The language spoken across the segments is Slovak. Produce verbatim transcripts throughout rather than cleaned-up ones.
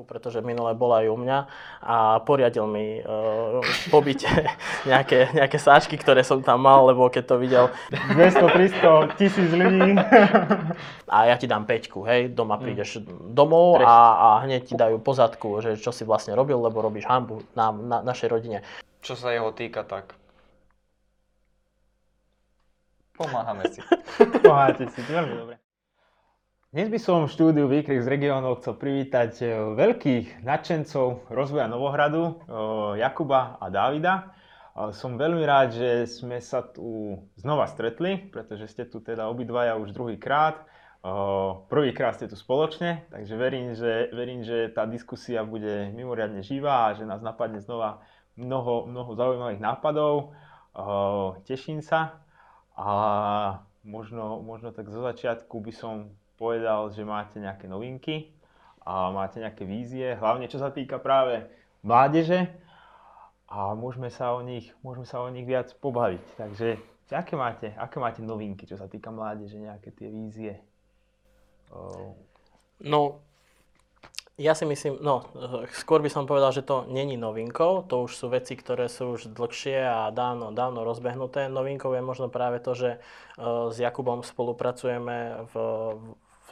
pretože minulé bola aj u mňa a poriadil mi e, pobyte nejaké, nejaké sáčky, ktoré som tam mal, lebo keď to videl dvesto, tristo, tisíc ľudí. A ja ti dám peťku, hej, doma prídeš domov a, a hneď ti dajú pozadku, že čo si vlastne robil, lebo robíš hanbu nám, na, našej rodine. Čo sa jeho týka, tak pomáhame si. Pomáhate si, veľmi dobre. Dnes by som v štúdiu Výkrik z regiónu chcel privítať veľkých nadšencov rozvoja Novohradu, Jakuba a Dávida. Som veľmi rád, že sme sa tu znova stretli, pretože ste tu teda obidvaja už druhýkrát. Prvýkrát ste tu spoločne, takže verím, že, verím, že tá diskusia bude mimoriadne živá a že nás napadne znova mnoho, mnoho zaujímavých nápadov. Teším sa a možno, možno tak zo začiatku by som povedal, že máte nejaké novinky a máte nejaké vízie, hlavne čo sa týka práve mládeže a môžeme sa o nich, môžeme sa o nich viac pobaviť. Takže aké máte, aké máte novinky, čo sa týka mládeže, nejaké tie vízie? Oh. No, ja si myslím, no, skôr by som povedal, že to není novinkou, to už sú veci, ktoré sú už dlhšie a dávno, dávno rozbehnuté. Novinkou je možno práve to, že uh, s Jakubom spolupracujeme v, v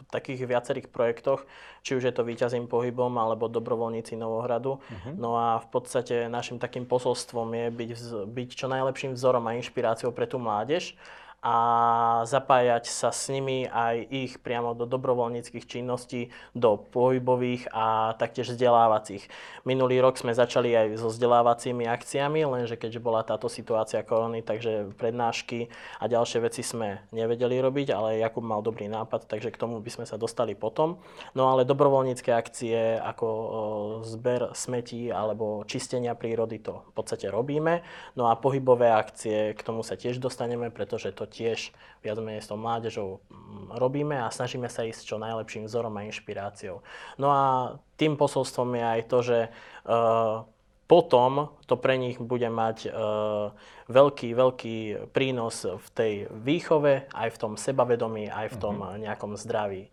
v takých viacerých projektoch, či už je to Víťazím pohybom alebo Dobrovoľníci Novohradu. Uh-huh. No a v podstate našim takým posolstvom je byť, byť čo najlepším vzorom a inšpiráciou pre tú mládež a zapájať sa s nimi aj ich priamo do dobrovoľníckych činností, do pohybových a taktiež vzdelávacích. Minulý rok sme začali aj so vzdelávacími akciami, lenže keďže bola táto situácia korony, takže prednášky a ďalšie veci sme nevedeli robiť, ale Jakub mal dobrý nápad, takže k tomu by sme sa dostali potom. No ale dobrovoľnícke akcie ako zber smetí alebo čistenia prírody to v podstate robíme. No a pohybové akcie, k tomu sa tiež dostaneme, pretože to tiež viac menej s tou mládežou robíme a snažíme sa ísť čo najlepším vzorom a inšpiráciou. No a tým posolstvom je aj to, že uh, potom to pre nich bude mať uh, veľký, veľký prínos v tej výchove, aj v tom sebavedomí, aj v tom mm-hmm. nejakom zdraví.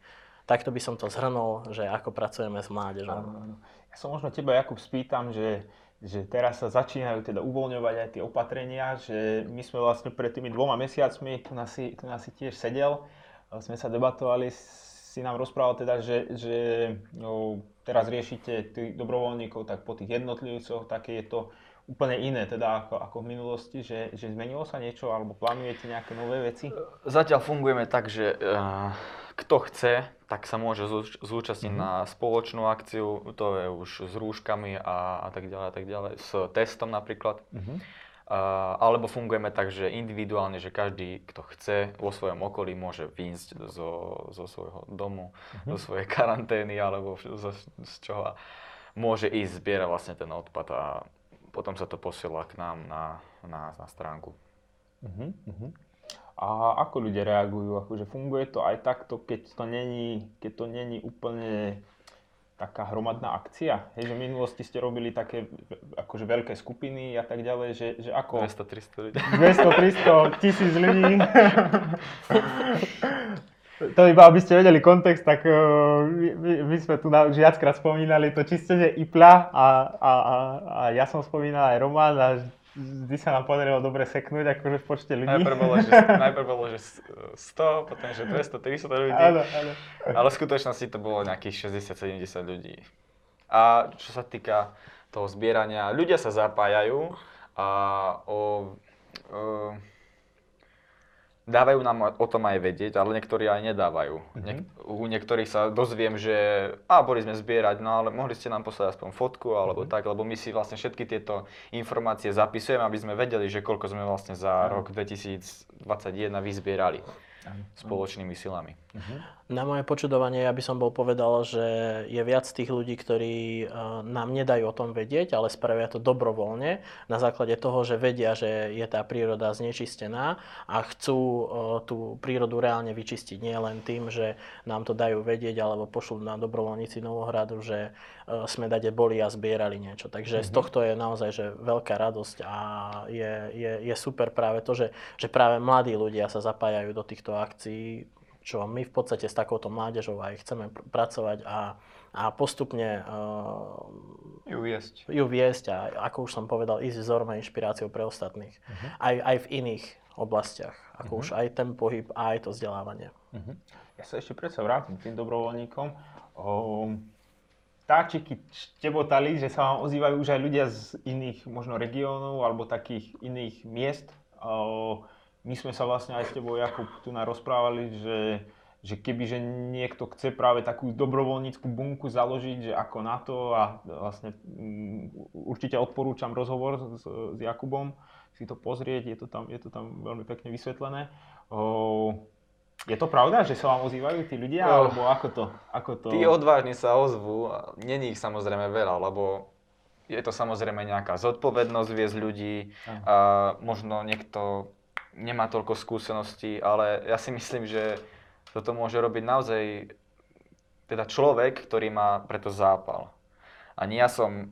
Takto by som to zhrnul, že ako pracujeme s mládežou. Áno, áno. Ja sa možno teba, Jakub, spýtam, že že teraz sa začínajú teda uvoľňovať aj tie opatrenia, že my sme vlastne pred tými dvoma mesiacmi, tu nás si, tu nás si tiež sedel, sme sa debatovali, si nám rozprával teda, že, že no, teraz riešite tých dobrovoľníkov tak po tých jednotlivcoch, také je to úplne iné teda ako, ako v minulosti, že, že zmenilo sa niečo alebo plánujete nejaké nové veci? Zatiaľ fungujeme tak, že uh, kto chce, tak sa môže zúčastniť mm-hmm. na spoločnú akciu, to je už s rúškami a, a tak ďalej, a tak ďalej, s testom napríklad. Mm-hmm. Uh, alebo fungujeme tak, že individuálne, že každý, kto chce, vo svojom okolí môže výjsť zo, zo svojho domu, mm-hmm. zo svojej karantény, alebo zo, z čoho môže ísť zbierať vlastne ten odpad a potom sa to posiela k nám na, na, na stránku. Mm-hmm. A ako ľudia reagujú? Akože funguje to aj takto, keď to není, keď to není úplne taká hromadná akcia? Hej, že v minulosti ste robili také akože veľké skupiny a tak ďalej, že, že ako... dvesto tristo ľudí. dvesto tristo, tisíc ľudí. To iba, aby ste vedeli kontext, tak my, my sme tu na, viackrát spomínali to čistenie Ipla a, a, a, a ja som spomínal aj Román a vždy sa nám podarilo dobre seknúť, akože v počte ľudí. Najprv bolo, že, najprv bolo, že sto, potom že dvesto, tristo ľudí. Áno, áno. Ale v skutočnosti to bolo nejakých šesťdesiat sedemdesiat ľudí. A čo sa týka toho zbierania, ľudia sa zapájajú a o, o, dávajú nám o tom aj vedieť, ale niektorí aj nedávajú. Mm-hmm. Niek- u niektorých sa dozviem, že a boli sme zbierať, no ale mohli ste nám poslať aspoň fotku alebo mm-hmm. tak, lebo my si vlastne všetky tieto informácie zapisujeme, aby sme vedeli, že koľko sme vlastne za mm-hmm. rok dvetisícdvadsaťjeden vyzbierali mm-hmm. spoločnými silami. Mm-hmm. Na moje počudovanie, ja by som bol povedal, že je viac tých ľudí, ktorí uh, nám nedajú o tom vedieť, ale spravia to dobrovoľne na základe toho, že vedia, že je tá príroda znečistená a chcú uh, tú prírodu reálne vyčistiť. Nie len tým, že nám to dajú vedieť alebo pošlú na Dobrovoľníci Novohradu, že uh, sme dade boli a zbierali niečo. Takže mm-hmm. z tohto je naozaj že veľká radosť a je, je, je super práve to, že, že práve mladí ľudia sa zapájajú do týchto akcií, čo my v podstate s takouto mládežou aj chceme pr- pracovať a, a postupne uh, ju viesť. Ju viesť a ako už som povedal, ísť vzorom a inšpiráciou pre ostatných. Uh-huh. Aj, aj v iných oblastiach, ako uh-huh. už aj ten pohyb a aj to vzdelávanie. Uh-huh. Ja sa ešte predsa vrátim k tým dobrovoľníkom. Oh. Táčiky štebotali, že sa vám ozývajú už aj ľudia z iných možno regiónov alebo takých iných miest. My sme sa vlastne aj s tebou, Jakub, tu narozprávali, že, že kebyže niekto chce práve takú dobrovoľnícku bunku založiť, že ako na to, a vlastne určite odporúčam rozhovor s, s Jakubom, si to pozrieť, je to tam, je to tam veľmi pekne vysvetlené. Je to pravda, že sa vám ozývajú tí ľudia, alebo ako to, ako to? Tí odvážni sa ozvú, není ich samozrejme veľa, lebo je to samozrejme nejaká zodpovednosť viesť ľudí, a možno niekto nemá toľko skúseností, ale ja si myslím, že toto môže robiť naozaj teda človek, ktorý má preto zápal. Ani ja som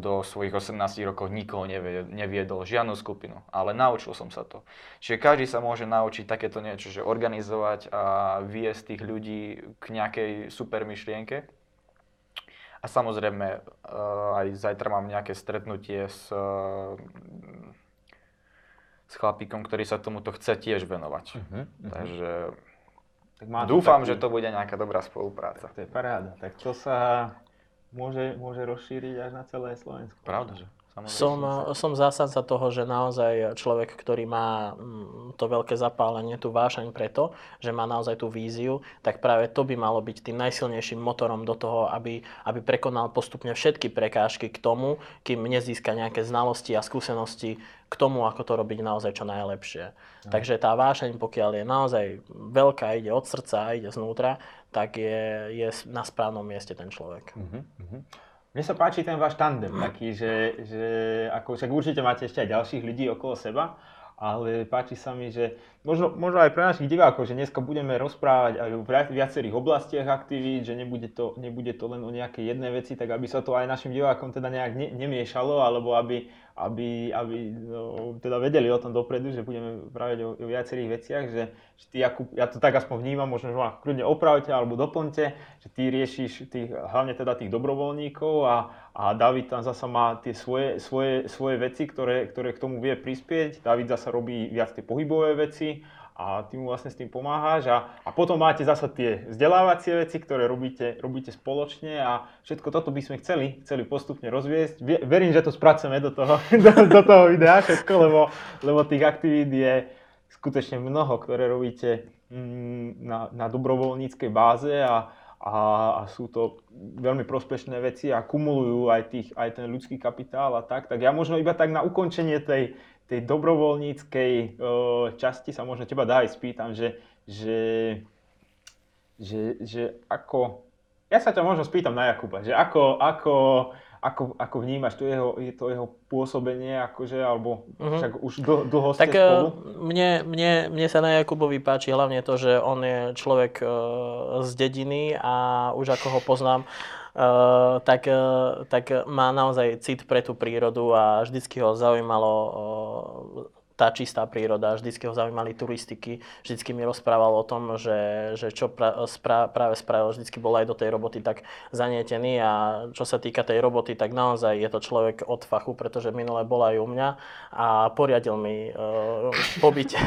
do svojich osemnástich rokov nikoho neviedol, žiadnu skupinu, ale naučil som sa to. Čiže každý sa môže naučiť takéto niečo, že organizovať a viesť tých ľudí k nejakej super myšlienke. A samozrejme, aj zajtra mám nejaké stretnutie s, s chlapíkom, ktorý sa tomuto chce tiež venovať. Uh-huh, uh-huh. Takže tak dúfam, taký... že to bude nejaká dobrá spolupráca. Tak to je paráda. Tak to sa... Môže, môže rozšíriť až na celé Slovensko. Pravda, že? Som, som zásadca toho, že naozaj človek, ktorý má to veľké zapálenie, tú vášaň preto, že má naozaj tú víziu, tak práve to by malo byť tým najsilnejším motorom do toho, aby, aby prekonal postupne všetky prekážky k tomu, kým nezíska nejaké znalosti a skúsenosti k tomu, ako to robiť naozaj čo najlepšie. Aj. Takže tá vášaň, pokiaľ je naozaj veľká, ide od srdca, ide znútra, tak je, je na správnom mieste ten človek. Uh-huh, uh-huh. Mne sa páči ten váš tandem, taký, že, že ako, však určite máte ešte aj ďalších ľudí okolo seba, ale páči sa mi, že možno, možno aj pre našich divákov, že dneska budeme rozprávať aj o viacerých oblastiach aktivít, že nebude to, nebude to len o nejakej jednej veci, tak aby sa to aj našim divákom teda nejak ne, nemiešalo, alebo aby, aby, aby no, teda vedeli o tom dopredu, že budeme práve o, o viacerých veciach, že, že ty, Jakub, ja to tak aspoň vnímam, možno že ma kľudne opravte alebo doplňte, že ty riešiš tých, hlavne teda tých dobrovoľníkov a, a David tam zasa má tie svoje, svoje, svoje veci, ktoré, ktoré k tomu vie prispieť. David zasa robí viac tie pohybové veci a ty mu vlastne s tým pomáhaš a, a potom máte zasa tie vzdelávacie veci, ktoré robíte, robíte spoločne a všetko toto by sme chceli, chceli postupne rozviesť. Verím, že to spracujeme do toho, do, do toho videa všetko, lebo, lebo tých aktivít je skutočne mnoho, ktoré robíte na, na dobrovoľníckej báze a, a, a sú to veľmi prospešné veci a kumulujú aj, tých, aj ten ľudský kapitál a tak. Tak ja možno iba tak na ukončenie tej tej dobrovoľníckej uh, časti sa možno teba dá aj spýtam, že, že, že, že ako, ja sa ťa možno spýtam na Jakuba, že ako, ako, ako, ako vnímaš to jeho, to jeho pôsobenie, akože, alebo uh-huh. však už dl- dlho ste tak, spolu? Mne, mne, mne sa na Jakubovi páči hlavne to, že on je človek uh, z dediny a už ako ho poznám, Uh, tak, uh, tak má naozaj cit pre tú prírodu a vždycky ho zaujímalo uh, tá čistá príroda, vždycky ho zaujímali turistiky, vždycky mi rozprával o tom, že, že čo pra, spra, práve spravil, vždycky bol aj do tej roboty tak zanietený a čo sa týka tej roboty, tak naozaj je to človek od fachu, pretože minule bol aj u mňa a poriadil mi uh, pobyte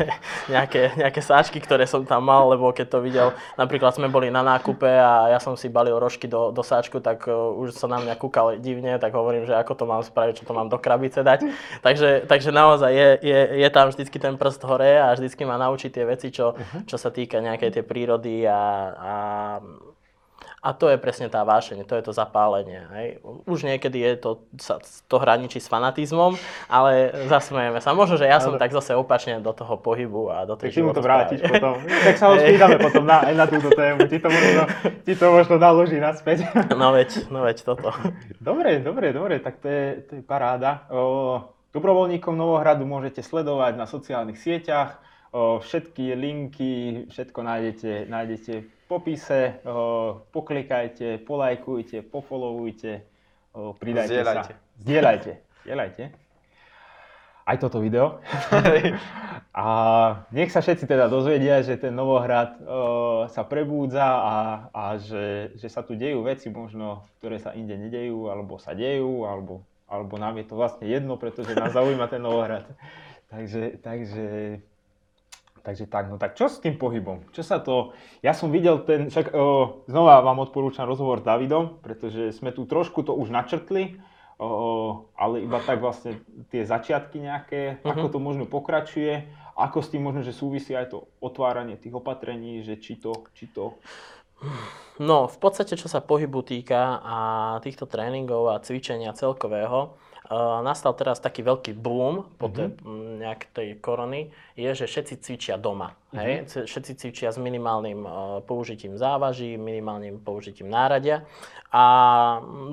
nejaké, nejaké sáčky, ktoré som tam mal, lebo keď to videl, napríklad sme boli na nákupe a ja som si balil rožky do, do sáčku, tak uh, už sa na mňa kúkal divne, tak hovorím, že ako to mám spraviť, čo to mám do krabice dať, takže, takže naozaj je, je, je tam vždycky ten prst hore a vždycky ma naučí tie veci, čo, čo sa týka nejakej tej prírody a, a A to je presne tá vášenie, to je to zapálenie. Hej. Už niekedy je to, sa, to hraničí s fanatizmom, ale zasmejeme sa. Možno, že ja som ale... tak zase opačne do toho pohybu a do tej života. Tak ty mu to vrátiš potom. Tak sa ho spýtame potom na, aj na túto tému. Ti to možno, ti to možno naloží naspäť. No veď, no veď toto. Dobre, dobre, dobre, tak to je, to je paráda. O, dobrovoľníkom Novohradu môžete sledovať na sociálnych sieťach. O, všetky linky, všetko nájdete, nájdete popise, poklikajte, polajkujte, pofollowujte, pridajte Zdieľajte. sa. Zdieľajte. Zdieľajte. Aj toto video. A nech sa všetci teda dozvedia, že ten Novohrad e, sa prebúdza a, a že, že sa tu dejú veci možno, ktoré sa inde nedejú, alebo sa dejú, alebo, alebo nám je to vlastne jedno, pretože nás zaujíma ten Novohrad. Takže, takže, takže tak, no tak čo s tým pohybom? Čo sa to, ja som videl ten, však e, znova vám odporúčam rozhovor s Davidom, pretože sme tu trošku to už načrtli, O, ale iba tak vlastne tie začiatky nejaké, uh-huh. ako to možno pokračuje, ako s tým možno, že súvisí aj to otváranie tých opatrení, že či to, či to... No, v podstate, čo sa pohybu týka a týchto tréningov a cvičenia celkového, Uh, nastal teraz taký veľký boom po tej, uh-huh. nejak tej korony, je, že všetci cvičia doma. Uh-huh. Hej? Všetci cvičia s minimálnym uh, použitím závaží, minimálnym použitím náradia. A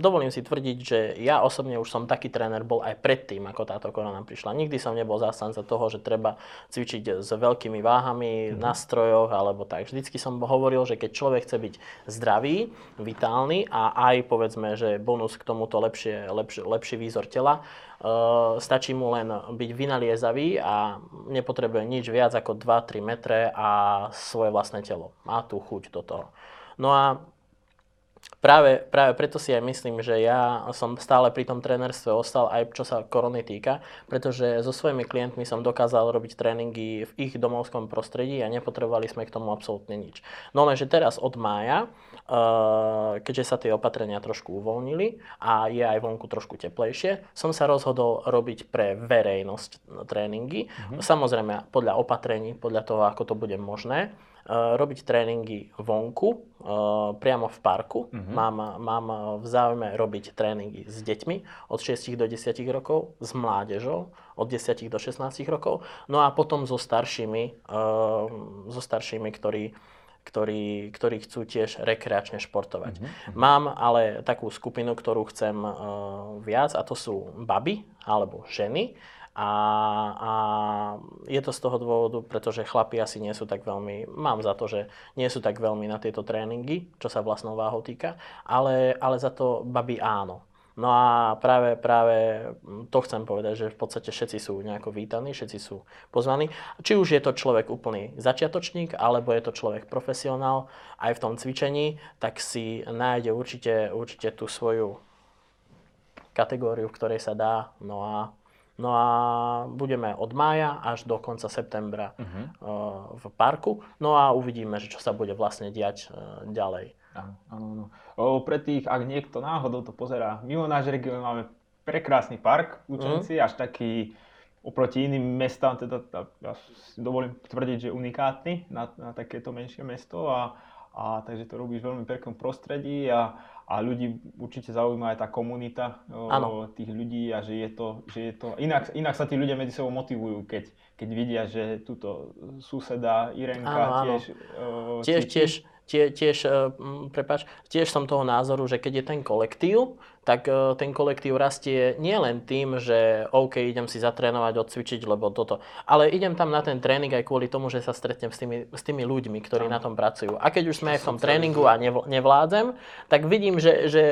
dovolím si tvrdiť, že ja osobne už som taký tréner bol aj predtým, ako táto korona prišla. Nikdy som nebol zástanca toho, že treba cvičiť s veľkými váhami, uh-huh. na strojoch alebo tak. Vždycky som hovoril, že keď človek chce byť zdravý, vitálny a aj povedzme, že bonus k tomuto lepšie, lepš- lepší výzor tela, Uh, stačí mu len byť vynaliezavý a nepotrebuje nič viac ako dva tri metre a svoje vlastné telo. Má tu chuť do toho. No a práve, práve preto si aj myslím, že ja som stále pri tom trénerstve ostal aj čo sa korony týka, pretože so svojimi klientmi som dokázal robiť tréningy v ich domovskom prostredí a nepotrebovali sme k tomu absolútne nič. No lenže teraz od mája, keďže sa tie opatrenia trošku uvoľnili a je aj vonku trošku teplejšie, som sa rozhodol robiť pre verejnosť tréningy. Mhm. Samozrejme podľa opatrení, podľa toho, ako to bude možné. Robiť tréningy vonku, priamo v parku. Uh-huh. Mám, mám v záujme robiť tréningy s deťmi od šesť do desať rokov, s mládežou od desať do šestnásť rokov, no a potom so staršími, so staršími, ktorí Ktorí, ktorí chcú tiež rekreačne športovať. Mm-hmm. Mám ale takú skupinu, ktorú chcem e, viac, a to sú baby alebo ženy. A, a je to z toho dôvodu, pretože chlapi asi nie sú tak veľmi, mám za to, že nie sú tak veľmi na tieto tréningy, čo sa vlastnou váhou týka, ale, ale za to baby áno. No a práve, práve to chcem povedať, že v podstate všetci sú nejako vítaní, všetci sú pozvaní. Či už je to človek úplný začiatočník, alebo je to človek profesionál, aj v tom cvičení, tak si nájde určite, určite tú svoju kategóriu, v ktorej sa dá. No a, no a budeme od mája až do konca septembra uh-huh. v parku. No a uvidíme, že čo sa bude vlastne diať ďalej. Áno, áno, áno. O, pre tých, ak niekto náhodou to pozerá, mimo náš región máme prekrásny park v Lučenci, mm. až taký oproti iným mestám, teda tá, ja si dovolím tvrdiť, že unikátny na, na takéto menšie mesto a, a takže to robíš v veľmi peknom prostredí a, a ľudí určite zaujíma aj tá komunita o, tých ľudí a že je to, že je to inak, inak sa tí ľudia medzi sebou motivujú, keď, keď vidia, že túto suseda Irenka áno, tiež, áno. O, tiež, tiež Tie, tiež, prepáč, tiež som toho názoru, že keď je ten kolektív, tak ten kolektív rastie nielen tým, že OK, idem si zatrénovať, odcvičiť, lebo toto. Ale idem tam na ten tréning aj kvôli tomu, že sa stretnem s tými, s tými ľuďmi, ktorí tam na tom pracujú. A keď už sme aj v tom tréningu a nevládzem, tak vidím, že, že,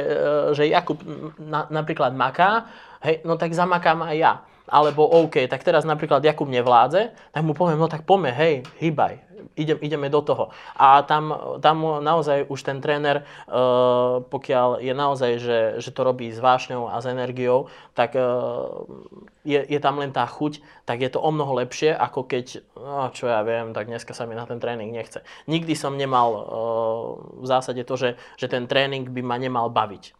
že Jakub na, napríklad maká, hej, no tak zamakám aj ja. Alebo OK, tak teraz napríklad Jakub nevládze, tak mu poviem, no tak poďme, hej, hýbaj, idem, ideme do toho. A tam, tam naozaj už ten tréner, uh, pokiaľ je naozaj, že, že to robí s vášňou a s energiou, tak uh, je, je tam len tá chuť, tak je to o mnoho lepšie, ako keď, no, čo ja viem, tak dneska sa mi na ten tréning nechce. Nikdy som nemal uh, v zásade to, že, že ten tréning by ma nemal baviť.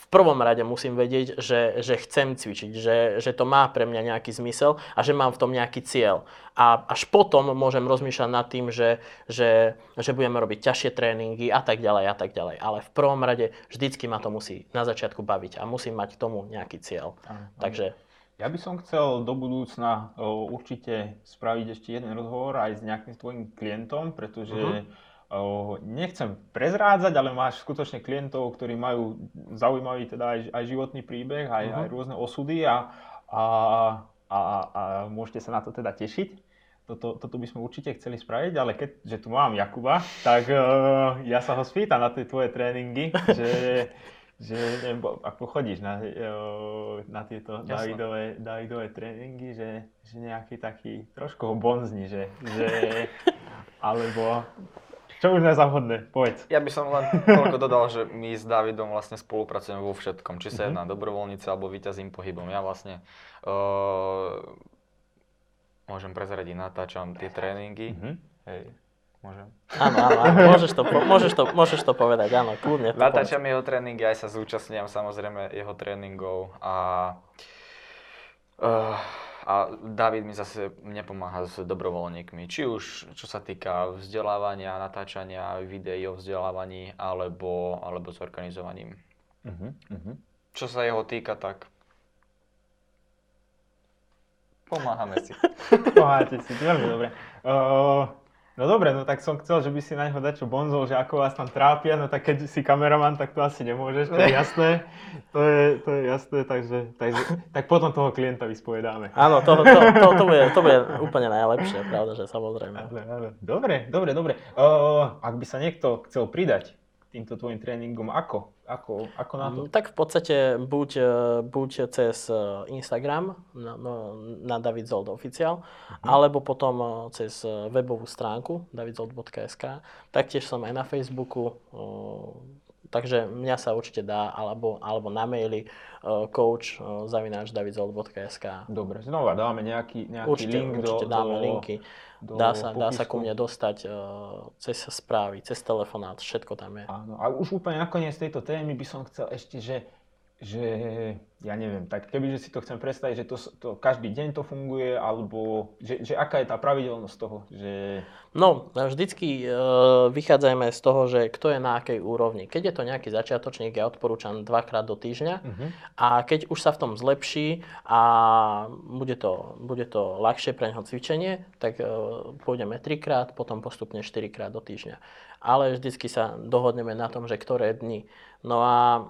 V prvom rade musím vedieť, že, že chcem cvičiť, že, že to má pre mňa nejaký zmysel a že mám v tom nejaký cieľ. A až potom môžem rozmýšľať nad tým, že, že, že budeme robiť ťažšie tréningy a tak ďalej a tak ďalej. Ale v prvom rade vždycky ma to musí na začiatku baviť a musím mať k tomu nejaký cieľ. Aha, takže... Ja by som chcel do budúcna o, určite spraviť ešte jeden rozhovor aj s nejakým tvojim klientom, pretože... Uh-huh. Nechcem prezrádzať, ale máš skutočne klientov, ktorí majú zaujímavý teda aj, aj životný príbeh, aj, uh-huh. aj rôzne osudy a, a, a, a môžete sa na to teda tešiť. Toto, toto by sme určite chceli spraviť, ale keďže tu mám Jakuba, tak uh, ja sa ho spýtam na tie tvoje tréningy, že, Že nebo, ako chodíš na, na tieto Davidové, Davidové tréningy, že, že nejaký taký trošku ho bonzni, že, že alebo čo už nezavhodné, povedz. Ja by som len toľko dodal, že my s Davidom vlastne spolupracujeme vo všetkom, či sa jedná mm-hmm. dobrovoľnice alebo Víťazím pohybom. Ja vlastne uh, môžem prezradiť, natáčam tie tréningy. Mm-hmm. Hej. Môžem? Áno, áno, áno. Môžeš, to, môžeš, to, môžeš to povedať, áno, kľudne. Natáčam jeho tréningy, aj sa zúčastňujem samozrejme jeho tréningov a, a David mi zase nepomáha s dobrovoľníkmi, či už čo sa týka vzdelávania, natáčania videí o vzdelávaní alebo, alebo s organizovaním. Uh-huh, uh-huh. Čo sa jeho týka, tak pomáhame si. Pomáhate si, veľmi dobre. Uh... No dobre, no tak som chcel, že by si na neho dačo bonzol, že ako vás tam trápia, no tak keď si kameraman, tak to asi nemôžeš, to je jasné, to je, to je jasné, takže, takže tak potom toho klienta vyspovedáme. Áno, to, to, to, to, bude, to bude úplne najlepšie, pravda, že samozrejme. Ale, ale. Dobre, dobre, dobre. Uh, ak by sa niekto chcel pridať týmto tvojim tréningom, ako? Ako, ako na to? Tak v podstate buď, buď cez Instagram na, na David Zold Official, mhm. alebo potom cez webovú stránku davidzold bodka es ká. Taktiež som aj na Facebooku, takže mňa sa určite dá, alebo, alebo na maili coach zavináč davidzold bodka es ká. Dobre, znova dáme nejaký, nejaký určite, link. Určite do, dáme do... linky. Dá sa, dá sa ku mne dostať uh, cez správy, cez telefonát, všetko tam je. Áno, a už úplne nakoniec tejto témy by som chcel ešte, že, že ja neviem, tak kebyže si to chcem predstaviť, že to, to každý deň to funguje, alebo že, že aká je tá pravidelnosť toho? Že... No, vždycky uh, vychádzajme z toho, že kto je na akej úrovni. Keď je to nejaký začiatočník, ja odporúčam dvakrát do týždňa uh-huh. a keď už sa v tom zlepší a bude to, bude to ľahšie pre neho cvičenie, tak uh, pôjdeme trikrát, potom postupne štyrikrát do týždňa. Ale vždycky sa dohodneme na tom, že ktoré dni. No a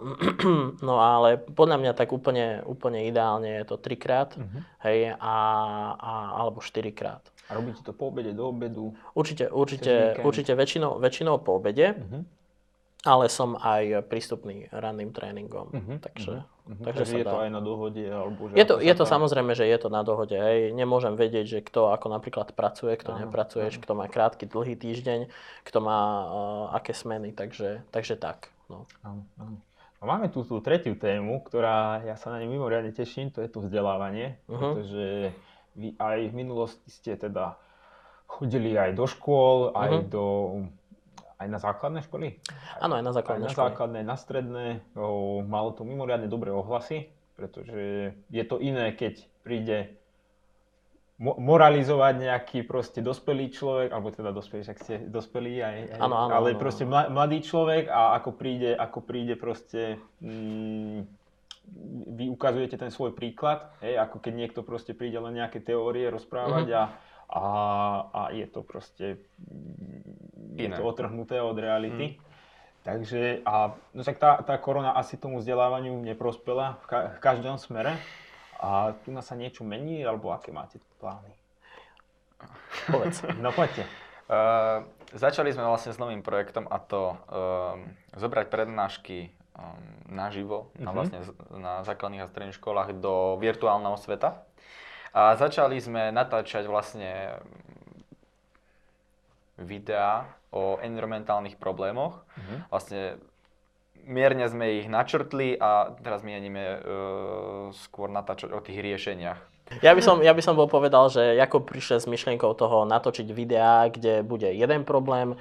no ale podľa mňa tak úplne, úplne ideálne je to trikrát, uh-huh. hej, a, a, alebo štyrikrát. A robíte to po obede, do obedu? Určite, určite, určite väčšinou, väčšinou po obede, uh-huh. ale som aj prístupný ranným tréningom, uh-huh. takže... Uh-huh. Uh-huh. Takže, takže je to aj na dohode? Alebo že je to, je to samozrejme, že je to na dohode. Hej. Nemôžem vedieť, že kto ako napríklad pracuje, kto áno, nepracuješ, áno. kto má krátky, dlhý týždeň, kto má uh, aké smeny, takže, takže tak. No. Áno, áno. A máme tu tú tretiu tému, ktorá ja sa na ňu mimoriadne teším, to je to vzdelávanie, uh-huh. pretože vy aj v minulosti ste teda chodili aj do škôl, aj uh-huh. do... Aj na základné školy? Áno, aj na základné školy. Aj na základné, na stredné. O, malo to mimoriadne dobré ohlasy, pretože je to iné, keď príde mo- moralizovať nejaký proste dospelý človek, alebo teda dospelý, však ste dospelí aj, aj ano, ano, ale ano. Proste mladý človek a ako príde, ako príde proste, mm, vy ukazujete ten svoj príklad, hej, ako keď niekto proste príde len nejaké teórie rozprávať mm-hmm. a A, a je to proste je to otrhnuté od reality. Mm. Takže a, no tak tá, tá korona asi tomu vzdelávaniu neprospela v, ka- v každom smere. A tu nás sa niečo mení, alebo aké máte plány? Povedz. No poďte. Uh, začali sme vlastne s novým projektom a to um, zobrať prednášky um, naživo mm-hmm. na, vlastne, na základných a stredných školách do virtuálneho sveta. A začali sme natáčať vlastne videá o environmentálnych problémoch. Mm-hmm. Vlastne mierne sme ich načrtli a teraz mienime uh, skôr natáčať o tých riešeniach. Ja by som, ja by som bol povedal, že Jakub prišiel s myšlienkou toho natočiť videá, kde bude jeden problém,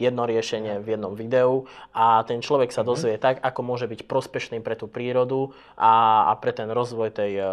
jedno riešenie v jednom videu a ten človek sa dozvie mm-hmm. tak, ako môže byť prospešný pre tú prírodu a, a pre ten rozvoj tej uh,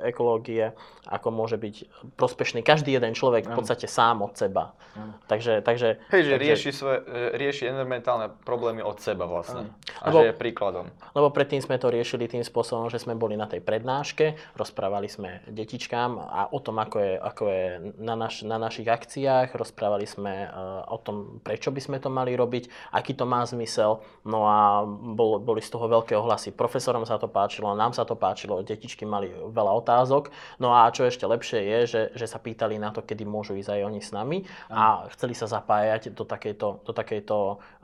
ekológie, ako môže byť prospešný každý jeden človek v podstate sám od seba. Mm. Takže, takže, Hej, že takže, rieši, svoje, rieši environmentálne problémy od seba vlastne mm. a lebo, že je príkladom. Lebo predtým sme to riešili tým spôsobom, že sme boli na tej prednáške, rozprávali sme detičkám a o tom, ako je, ako je na, naš, na našich akciách, rozprávali sme uh, o tom pre prečo by sme to mali robiť, aký to má zmysel. No a bol, boli z toho veľké ohlasy. Profesorom sa to páčilo, nám sa to páčilo, detičky mali veľa otázok. No a čo ešte lepšie je, že, že sa pýtali na to, kedy môžu ísť aj oni s nami a chceli sa zapájať do takejto, do takejto uh,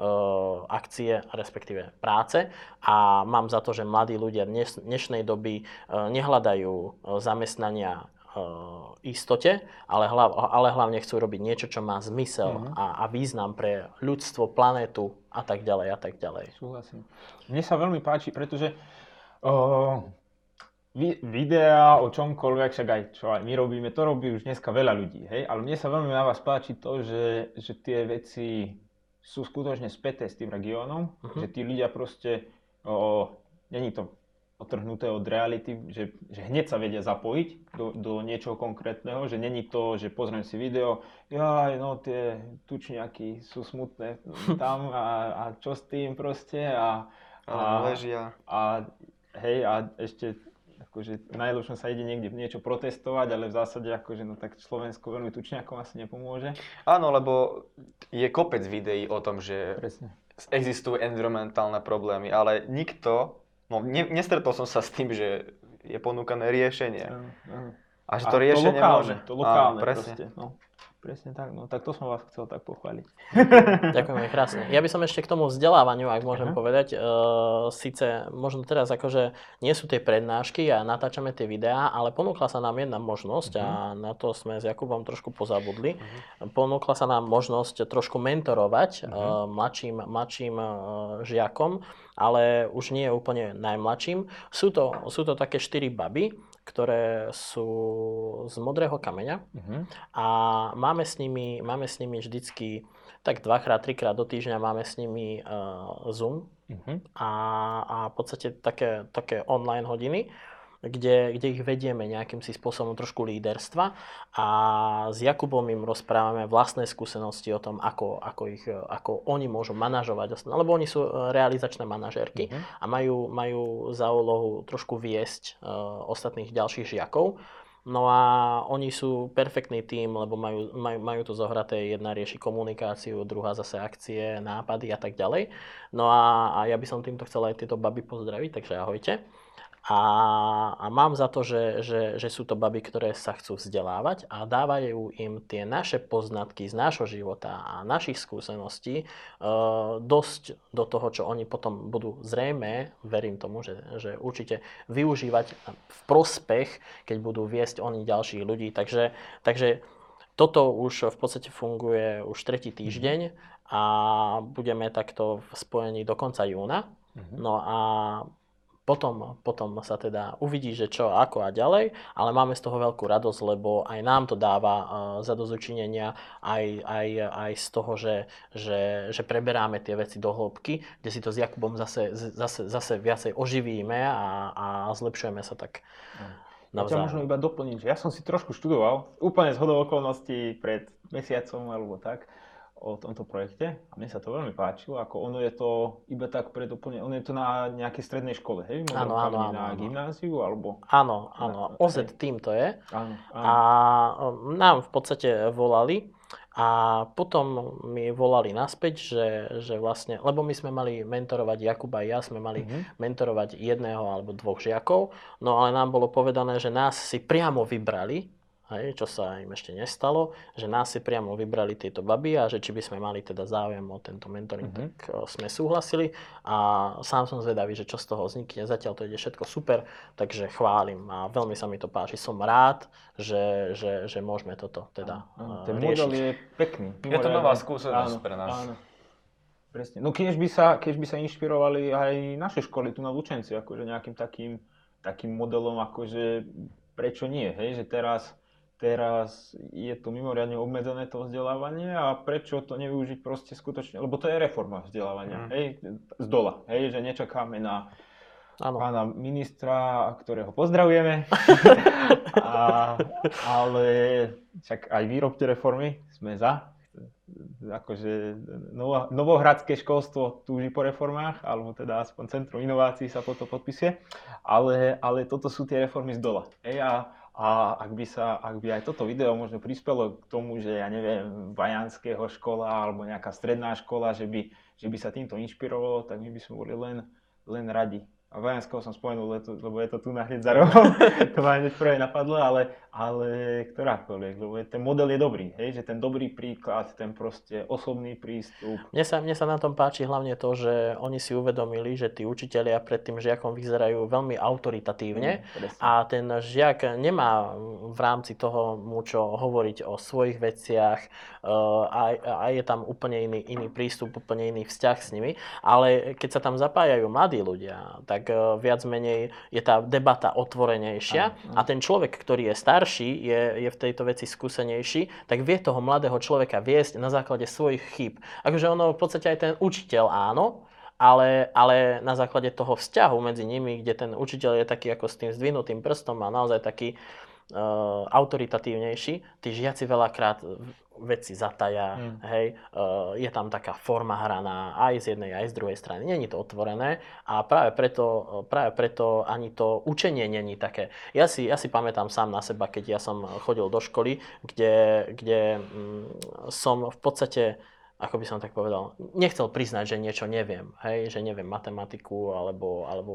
akcie, respektíve práce. A mám za to, že mladí ľudia dnes, dnešnej doby uh, nehľadajú uh, zamestnania istote, ale, hlav, ale hlavne chcú robiť niečo, čo má zmysel uh-huh. a, a význam pre ľudstvo, planétu a tak ďalej a tak ďalej. Súhlasím. Mne sa veľmi páči, pretože uh, videá o čomkoľvek, však aj čo aj my robíme, to robí už dneska veľa ľudí, hej? Ale mne sa veľmi na vás páči to, že, že tie veci sú skutočne späté s tým regiónom, uh-huh. že tí ľudia proste, uh, není to otrhnuté od reality, že, že hneď sa vedia zapojiť do, do niečoho konkrétneho, že není to, že pozriem si video, jaj, no tie tučňaky sú smutné tam a, a čo s tým proste a, a, ležia. A hej a ešte akože najlepšie sa ide niekde niečo protestovať, ale v zásade akože no tak Slovensko veľmi tučňakom asi nepomôže. Áno, lebo je kopec videí o tom, že presne. Existujú environmentálne problémy, ale nikto No, ne, nestretol som sa s tým, že je ponúkané riešenie. Uh, uh. A že to a riešenie to lokálne, môže. To lokálne Á, presne. Proste, no. Presne tak, no tak to som vás chcel tak pochváliť. Ďakujem krásne. Ja by som ešte k tomu vzdelávaniu, ak môžem uh-huh. povedať, e, síce možno teraz akože nie sú tie prednášky a natáčame tie videá, ale ponúkla sa nám jedna možnosť uh-huh. a na to sme s Jakubom trošku pozabudli. Uh-huh. Ponúkla sa nám možnosť trošku mentorovať uh-huh. e, mladším, mladším e, žiakom, ale už nie úplne najmladším. Sú to, sú to také štyri baby, ktoré sú z Modrého kameňa uh-huh. a máme s nimi, máme s nimi vždycky tak dvakrát, trikrát do týždňa máme s nimi uh, Zoom uh-huh. a, a v podstate také, také online hodiny, kde, kde ich vedieme nejakým si spôsobom trošku líderstva a s Jakubom im rozprávame vlastné skúsenosti o tom, ako, ako, ich, ako oni môžu manažovať, lebo oni sú realizačné manažérky uh-huh. a majú, majú za úlohu trošku viesť uh, ostatných ďalších žiakov. No a oni sú perfektný tím, lebo majú, majú, majú to zohraté, jedna rieši komunikáciu, druhá zase akcie, nápady a tak ďalej. No a, a ja by som týmto chcel aj tieto baby pozdraviť, takže ahojte. A, a mám za to, že, že, že sú to baby, ktoré sa chcú vzdelávať a dávajú im tie naše poznatky z nášho života a našich skúseností e, dosť do toho, čo oni potom budú zrejme, verím tomu, že, že určite využívať v prospech, keď budú viesť oni ďalších ľudí. Takže, takže toto už v podstate funguje už tretí týždeň a budeme takto spojení do konca júna. No a Potom, potom sa teda uvidí, že čo, ako a ďalej, ale máme z toho veľkú radosť, lebo aj nám to dáva uh, zadosťučinenia, aj, aj, aj z toho, že, že, že preberáme tie veci do hĺbky, kde si to s Jakubom zase, zase, zase viacej oživíme a, a zlepšujeme sa tak navzájom. Ja ťa možno iba doplniť, že ja som si trošku študoval, úplne zhodou okolností pred mesiacom alebo tak, o tomto projekte a mne sa to veľmi páčilo, ako ono je to iba tak predoplne, ono je to na nejakej strednej škole, hej? Áno, áno, áno. Na gymnáziu, alebo... Áno, áno, ó zet tým to je. Áno, áno. A nám v podstate volali a potom mi volali naspäť, že, že vlastne, lebo my sme mali mentorovať, Jakuba a ja sme mali mm-hmm. mentorovať jedného alebo dvoch žiakov, no ale nám bolo povedané, že nás si priamo vybrali, hej, čo sa im ešte nestalo, že nás si priamo vybrali tieto baby a že či by sme mali teda záujem o tento mentoring, mm-hmm. tak o, sme súhlasili a sám som zvedavý, že čo z toho vznikne, zatiaľ to ide všetko super, takže chválim a veľmi sa mi to páči, som rád, že, že, že môžeme toto teda áno, ten riešiť. Ten model je pekný. Je to nová skúsenosť áno, pre nás. Áno. Presne. No keď by sa, keď by sa inšpirovali aj naše školy tu na Lučenci, akože nejakým takým, takým modelom, akože prečo nie, hej, že teraz Teraz je to mimoriadne obmedzené to vzdelávanie a prečo to nevyužiť proste skutočne, lebo to je reforma vzdelávania, mm. hej, z dola, hej, že nečakáme na ano. pána ministra, ktorého pozdravujeme, a, ale však aj výrobte reformy sme za, akože novo, novohradské školstvo túži po reformách, alebo teda aspoň Centrum inovácií sa po to podpisuje, ale, ale toto sú tie reformy z dola, hej, a, A ak by, sa, ak by aj toto video možno prispelo k tomu, že ja neviem, Vajanského škola alebo nejaká stredná škola, že by, že by sa týmto inšpirovalo, tak my by sme boli len, len radi. A Vajanského som spomenul, lebo je to tu na hneď za rohom, to ma hneď prvé napadlo, ale, ale ktorákoľvek, lebo ten model je dobrý, hej? Že ten dobrý príklad, ten proste osobný prístup. Mne sa, mne sa na tom páči hlavne to, že oni si uvedomili, že tí učitelia pred tým žiakom vyzerajú veľmi autoritatívne mm, a ten žiak nemá v rámci toho čo hovoriť o svojich veciach a, a je tam úplne iný, iný prístup, úplne iný vzťah s nimi, ale keď sa tam zapájajú mladí ľudia, tak viac menej je tá debata otvorenejšia aj, aj. A ten človek, ktorý je starší, je, je v tejto veci skúsenejší, tak vie toho mladého človeka viesť na základe svojich chýb. Akože ono v podstate aj ten učiteľ áno, ale, ale na základe toho vzťahu medzi nimi, kde ten učiteľ je taký ako s tým zdvihnutým prstom a naozaj taký Uh, autoritatívnejší, tí žiaci veľakrát veci zatajá, mm. hej, uh, je tam taká forma hraná aj z jednej, aj z druhej strany, není to otvorené a práve preto, práve preto ani to učenie není také. Ja si, ja si pamätám sám na seba, keď ja som chodil do školy, kde, kde mm, som v podstate, ako by som tak povedal, nechcel priznať, že niečo neviem, hej, že neviem matematiku alebo, alebo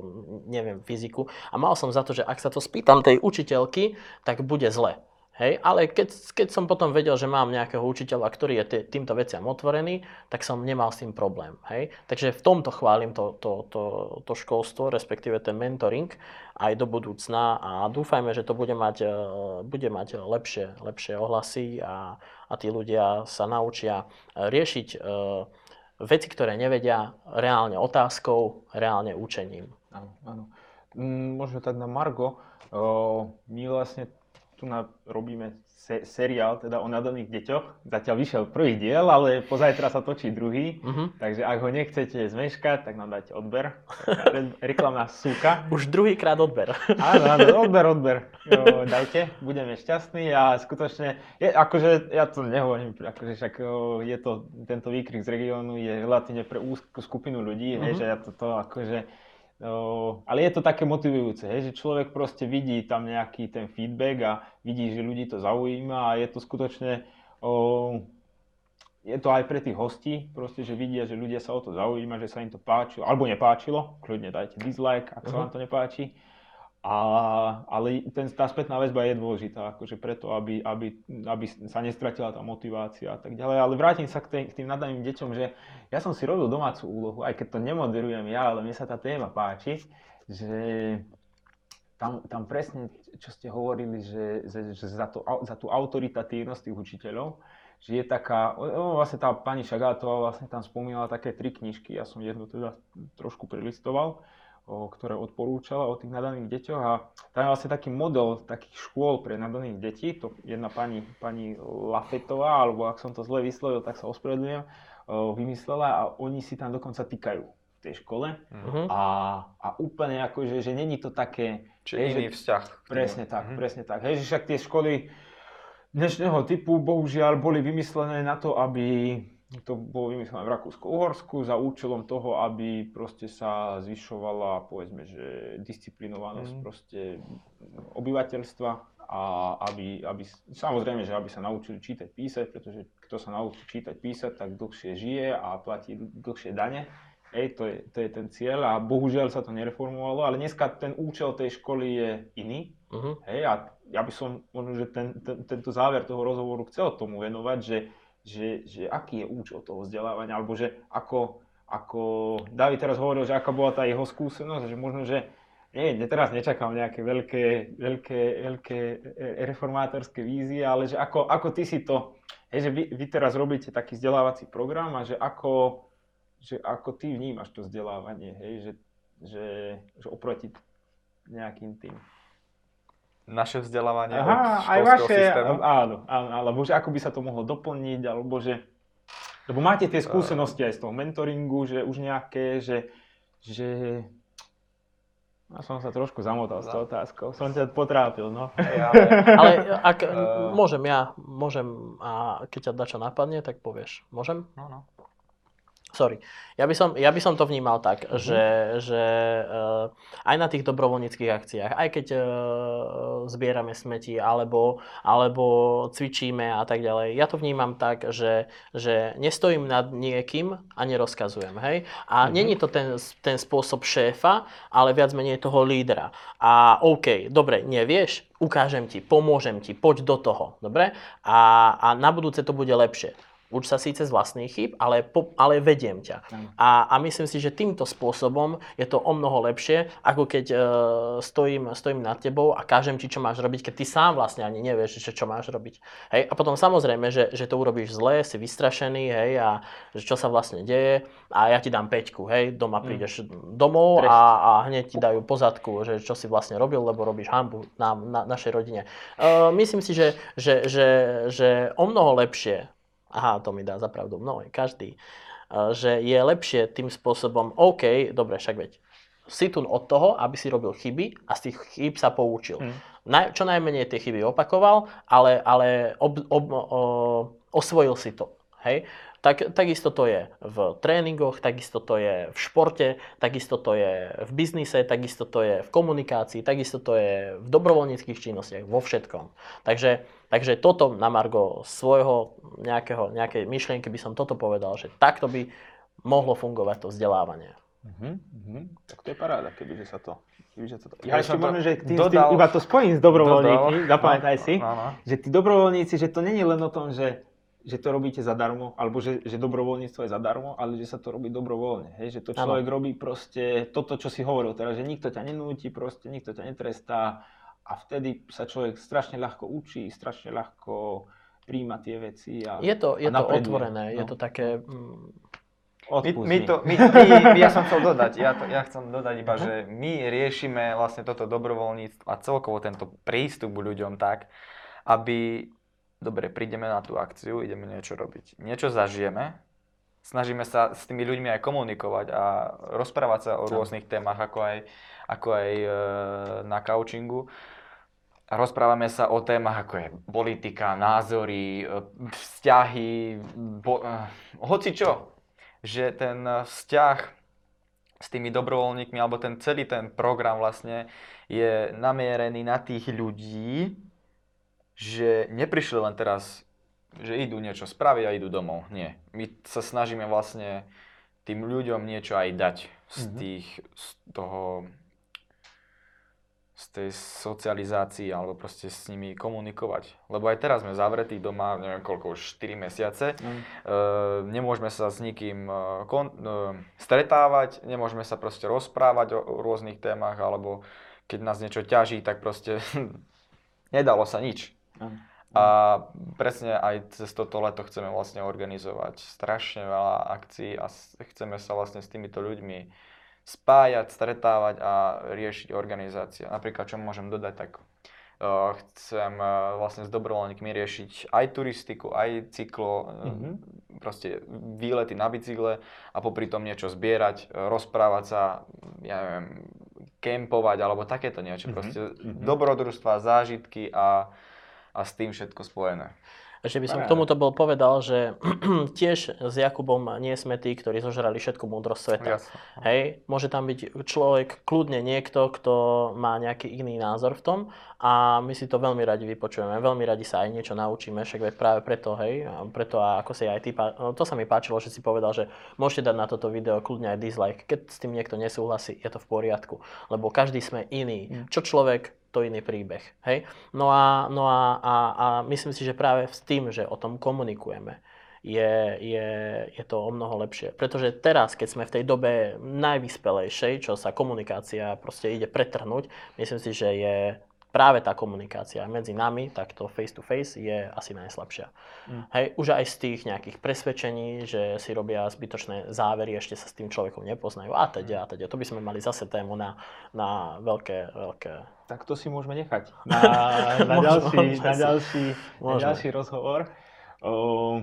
neviem fyziku a mal som za to, že ak sa to spýtam tej učiteľky, tak bude zle. Hej, ale keď, keď som potom vedel, že mám nejakého učiteľa, ktorý je t- týmto veciam otvorený, tak som nemal s tým problém. Hej. Takže v tomto chválim to, to, to, to školstvo, respektíve ten mentoring aj do budúcna a dúfajme, že to bude mať, bude mať lepšie, lepšie ohlasy a, a tí ľudia sa naučia riešiť veci, ktoré nevedia, reálne otázkou, reálne učením. Áno, áno. Možno tak na Margo, my vlastne tu na, robíme se, seriál teda o nadaných deťoch. Zatiaľ vyšiel prvý diel, ale pozajtra sa točí druhý. Uh-huh. Takže ak ho nechcete zmeškať, tak nám dajte odber. Reklamná súka. Už druhýkrát odber. Áno, áno, odber, odber. Jo, dajte, budeme šťastní a skutočne, je, akože ja to nehovorím, akože však je to, tento výkrik z regiónu je relatívne pre úzkú skupinu ľudí, uh-huh. hej, že ja to, to akože Uh, ale je to také motivujúce, hej, že človek proste vidí tam nejaký ten feedback a vidí, že ľudí to zaujíma a je to skutočne, uh, je to aj pre tých hostí, proste, že vidia, že ľudia sa o to zaujíma, že sa im to páčilo, alebo nepáčilo, kľudne dajte dislike, ak sa vám to nepáči. A, ale ten, tá spätná väzba je dôležitá, akože preto, aby, aby, aby sa nestratila tá motivácia a tak ďalej. Ale vrátim sa k, tej, k tým nadaným deťom, že ja som si robil domácu úlohu, aj keď to nemoderujem ja, ale mne sa tá téma páči, že tam, tam presne, čo ste hovorili, že, že, že za, to, za tú autoritatívnosť tých učiteľov, že je taká, no, vlastne tá pani Šagátová vlastne tam spomínala také tri knižky, ja som jednu teda trošku prelistoval, ktoré odporúčala o tých nadaných deťoch a tam je vlastne taký model takých škôl pre nadaných detí, to jedna pani, pani Lafetová, alebo ak som to zle vyslovil, tak sa ospravedlňujem, vymyslela a oni si tam dokonca týkajú v tej škole uh-huh. a, a úplne akože, že není to také... Čiže hej, iný že, vzťah. Presne tak, uh-huh. presne tak, hej, že však tie školy dnešného typu bohužiaľ boli vymyslené na to, aby... To bolo vymyslené v Rakúsko-Uhorsku za účelom toho, aby proste sa zvyšovala, povedzme, že disciplinovanosť mm. proste obyvateľstva a aby, aby, samozrejme, že aby sa naučili čítať, písať, pretože kto sa naučí čítať, písať, tak dlhšie žije a platí dlhšie dane. Ej, to je, to je ten cieľ a bohužiaľ sa to nereformovalo, ale dneska ten účel tej školy je iný. Uh-huh. Hej, a ja by som možno, že ten, ten, tento záver toho rozhovoru chcel tomu venovať, že Že, že aký je účel toho vzdelávania, alebo že ako, ako Dávid teraz hovoril, že aká bola tá jeho skúsenosť, že možno, že nie, teraz nečakám nejaké veľké, veľké, veľké reformátorské vízie, ale že ako, ako ty si to, hej, že vy, vy teraz robíte taký vzdelávací program a že ako, že ako ty vnímaš to vzdelávanie, hej, že, že, že oproti nejakým tým. Naše vzdelávanie Aha, od školského vaše, systému? Áno, áno, alebo že ako by sa to mohlo doplniť, alebo že... Lebo máte tie skúsenosti aj z toho mentoringu, že už nejaké, že... že... Ja som sa trošku zamotal s tou otázkou, som ťa potrápil, no. Ja, ale... ale ak môžem ja, môžem, a keď ťa dačo napadne, tak povieš. Môžem? No, no. Sorry. Ja by som, ja by som to vnímal tak, uh-huh. že, že uh, aj na tých dobrovoľníckych akciách, aj keď uh, zbierame smeti alebo, alebo cvičíme a tak ďalej, ja to vnímam tak, že, že nestojím nad niekým a nerozkazujem. Hej? A uh-huh. nie je to ten, ten spôsob šéfa, ale viac menej toho lídra. A OK, dobre, nevieš, ukážem ti, pomôžem ti, poď do toho. Dobre? A, a na budúce to bude lepšie. Uč sa síce z vlastných chýb, ale, po, ale vediem ťa. A, a myslím si, že týmto spôsobom je to o mnoho lepšie, ako keď e, stojím, stojím nad tebou a kážem ti, čo máš robiť, keď ty sám vlastne ani nevieš, čo máš robiť. Hej? A potom samozrejme, že, že to urobíš zle, si vystrašený, hej, a že čo sa vlastne deje a ja ti dám peťku, hej, doma prídeš mm. domov a, a hneď ti dajú po zadku, že čo si vlastne robil, lebo robíš hanbu na, na našej rodine. E, myslím si, že, že, že, že o mnoho lepšie. Aha, to mi dá za pravdu mnohý, každý, že je lepšie tým spôsobom, OK, dobre, však veď, si tu od toho, aby si robil chyby a z tých chyb sa poučil. Hmm. Na, čo najmenej tie chyby opakoval, ale, ale ob, ob, o, osvojil si to, hej? Tak, takisto to je v tréningoch, takisto to je v športe, takisto to je v biznise, takisto to je v komunikácii, takisto to je v dobrovoľníckych činnostiach, vo všetkom. Takže, takže toto na margo svojho nejakého, nejakej myšlienky by som toto povedal, že takto by mohlo fungovať to vzdelávanie. Uh-huh, uh-huh. Tak to je paráda, kebyže sa to... Kebyže to ja ešte možno, že tým, dodal, tým iba to spojím s dobrovoľníkmi, zapamätaj no, si, no, no. že tí dobrovoľníci, že to nie je len o tom, že že to robíte zadarmo, alebo že, že dobrovoľníctvo je zadarmo, ale že sa to robí dobrovoľne. Hej? Že to človek ano. Robí proste toto, čo si hovoril teraz, že nikto ťa nenúti, proste nikto ťa netrestá a vtedy sa človek strašne ľahko učí, strašne ľahko príjma tie veci a je to, je a to otvorené, no. je to také... Mm, my, my to, my, my, my, ja som chcel dodať, ja, to, ja chcem dodať iba, že my riešime vlastne toto dobrovoľníctvo a celkovo tento prístup ľuďom tak, aby dobre, prídeme na tú akciu, ideme niečo robiť. Niečo zažijeme, snažíme sa s tými ľuďmi aj komunikovať a rozprávať sa o rôznych témach, ako aj, ako aj e, na coachingu. Rozprávame sa o témach, ako je politika, názory, vzťahy, bo, e, hocičo. Že ten vzťah s tými dobrovoľníkmi, alebo ten celý ten program vlastne je namierený na tých ľudí, že neprišli len teraz, že idú niečo spraviť a idú domov. Nie. My sa snažíme vlastne tým ľuďom niečo aj dať z tých, z toho, z tej socializácii alebo proste s nimi komunikovať. Lebo aj teraz sme zavretí doma, neviem koľko, štyri mesiace. Mm. E, nemôžeme sa s nikým kon- e, stretávať, nemôžeme sa proste rozprávať o, o rôznych témach, alebo keď nás niečo ťaží, tak proste nedalo sa nič. Mm. A presne aj cez toto leto chceme vlastne organizovať strašne veľa akcií a chceme sa vlastne s týmito ľuďmi spájať, stretávať a riešiť organizácie. Napríklad, čo môžem dodať, tak uh, chcem uh, vlastne s dobrovoľníkmi riešiť aj turistiku, aj cyklo, mm-hmm. proste výlety na bicykle a popri tom niečo zbierať, rozprávať sa, ja neviem, kempovať alebo takéto niečo. Mm-hmm. Proste mm-hmm. dobrodružstva, zážitky a, a s tým všetko spojené. Ešte by som k tomuto bol povedal, že tiež s Jakubom nie sme tí, ktorí zožrali všetku múdrosť sveta. Yes. Hej, môže tam byť človek, kľudne niekto, kto má nejaký iný názor v tom a my si to veľmi radi vypočujeme, veľmi radi sa aj niečo naučíme, však práve preto, hej, preto a ako si aj ty, to sa mi páčilo, že si povedal, že môžete dať na toto video kľudne aj dislike, keď s tým niekto nesúhlasí, je to v poriadku, lebo každý sme iný, čo človek, to iný príbeh, hej? No a, no a, a, a myslím si, že práve s tým, že o tom komunikujeme, je, je, je to o mnoho lepšie. Pretože teraz, keď sme v tej dobe najvyspelejšej, čo sa komunikácia proste ide pretrhnúť, myslím si, že je práve tá komunikácia medzi nami, takto face to face, je asi najslabšia. Mm. Hej, už aj z tých nejakých presvedčení, že si robia zbytočné závery, ešte sa s tým človekom nepoznajú a teda, a teda. To by sme mali zase tému na, na veľké, veľké... Tak to si môžeme nechať na, na, ďalší, na, ďalší, na ďalší rozhovor. Uh,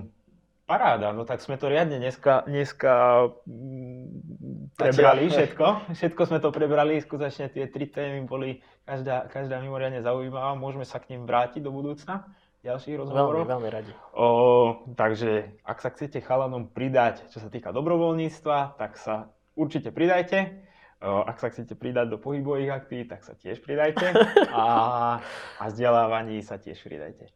paráda, no tak sme to riadne dneska, dneska prebrali všetko. Všetko sme to prebrali, skutočne tie tri témy boli každá, každá mimoriadne zaujímavá, môžeme sa k nim vrátiť do budúcna. ďalších rozhovorov. Veľmi, veľmi radi. O, takže ak sa chcete chalanom pridať, čo sa týka dobrovoľníctva, tak sa určite pridajte. O, ak sa chcete pridať do pohybových aktivít, tak sa tiež pridajte. A, a vzdelávaní sa tiež pridajte.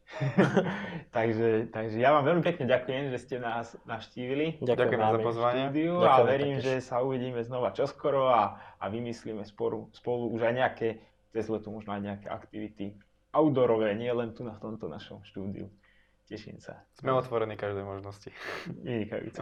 takže, takže ja vám veľmi pekne ďakujem, že ste nás navštívili. Ďakujem za pozvanie. Štúdiu a verím, že sa uvidíme znova čoskoro a, a vymyslíme sporu, spolu už aj nejaké, cez leto možno aj nejaké aktivity outdoorové, nie len tu na tomto našom štúdiu. Teším sa. Sme otvorení každej možnosti. Vynikajúce.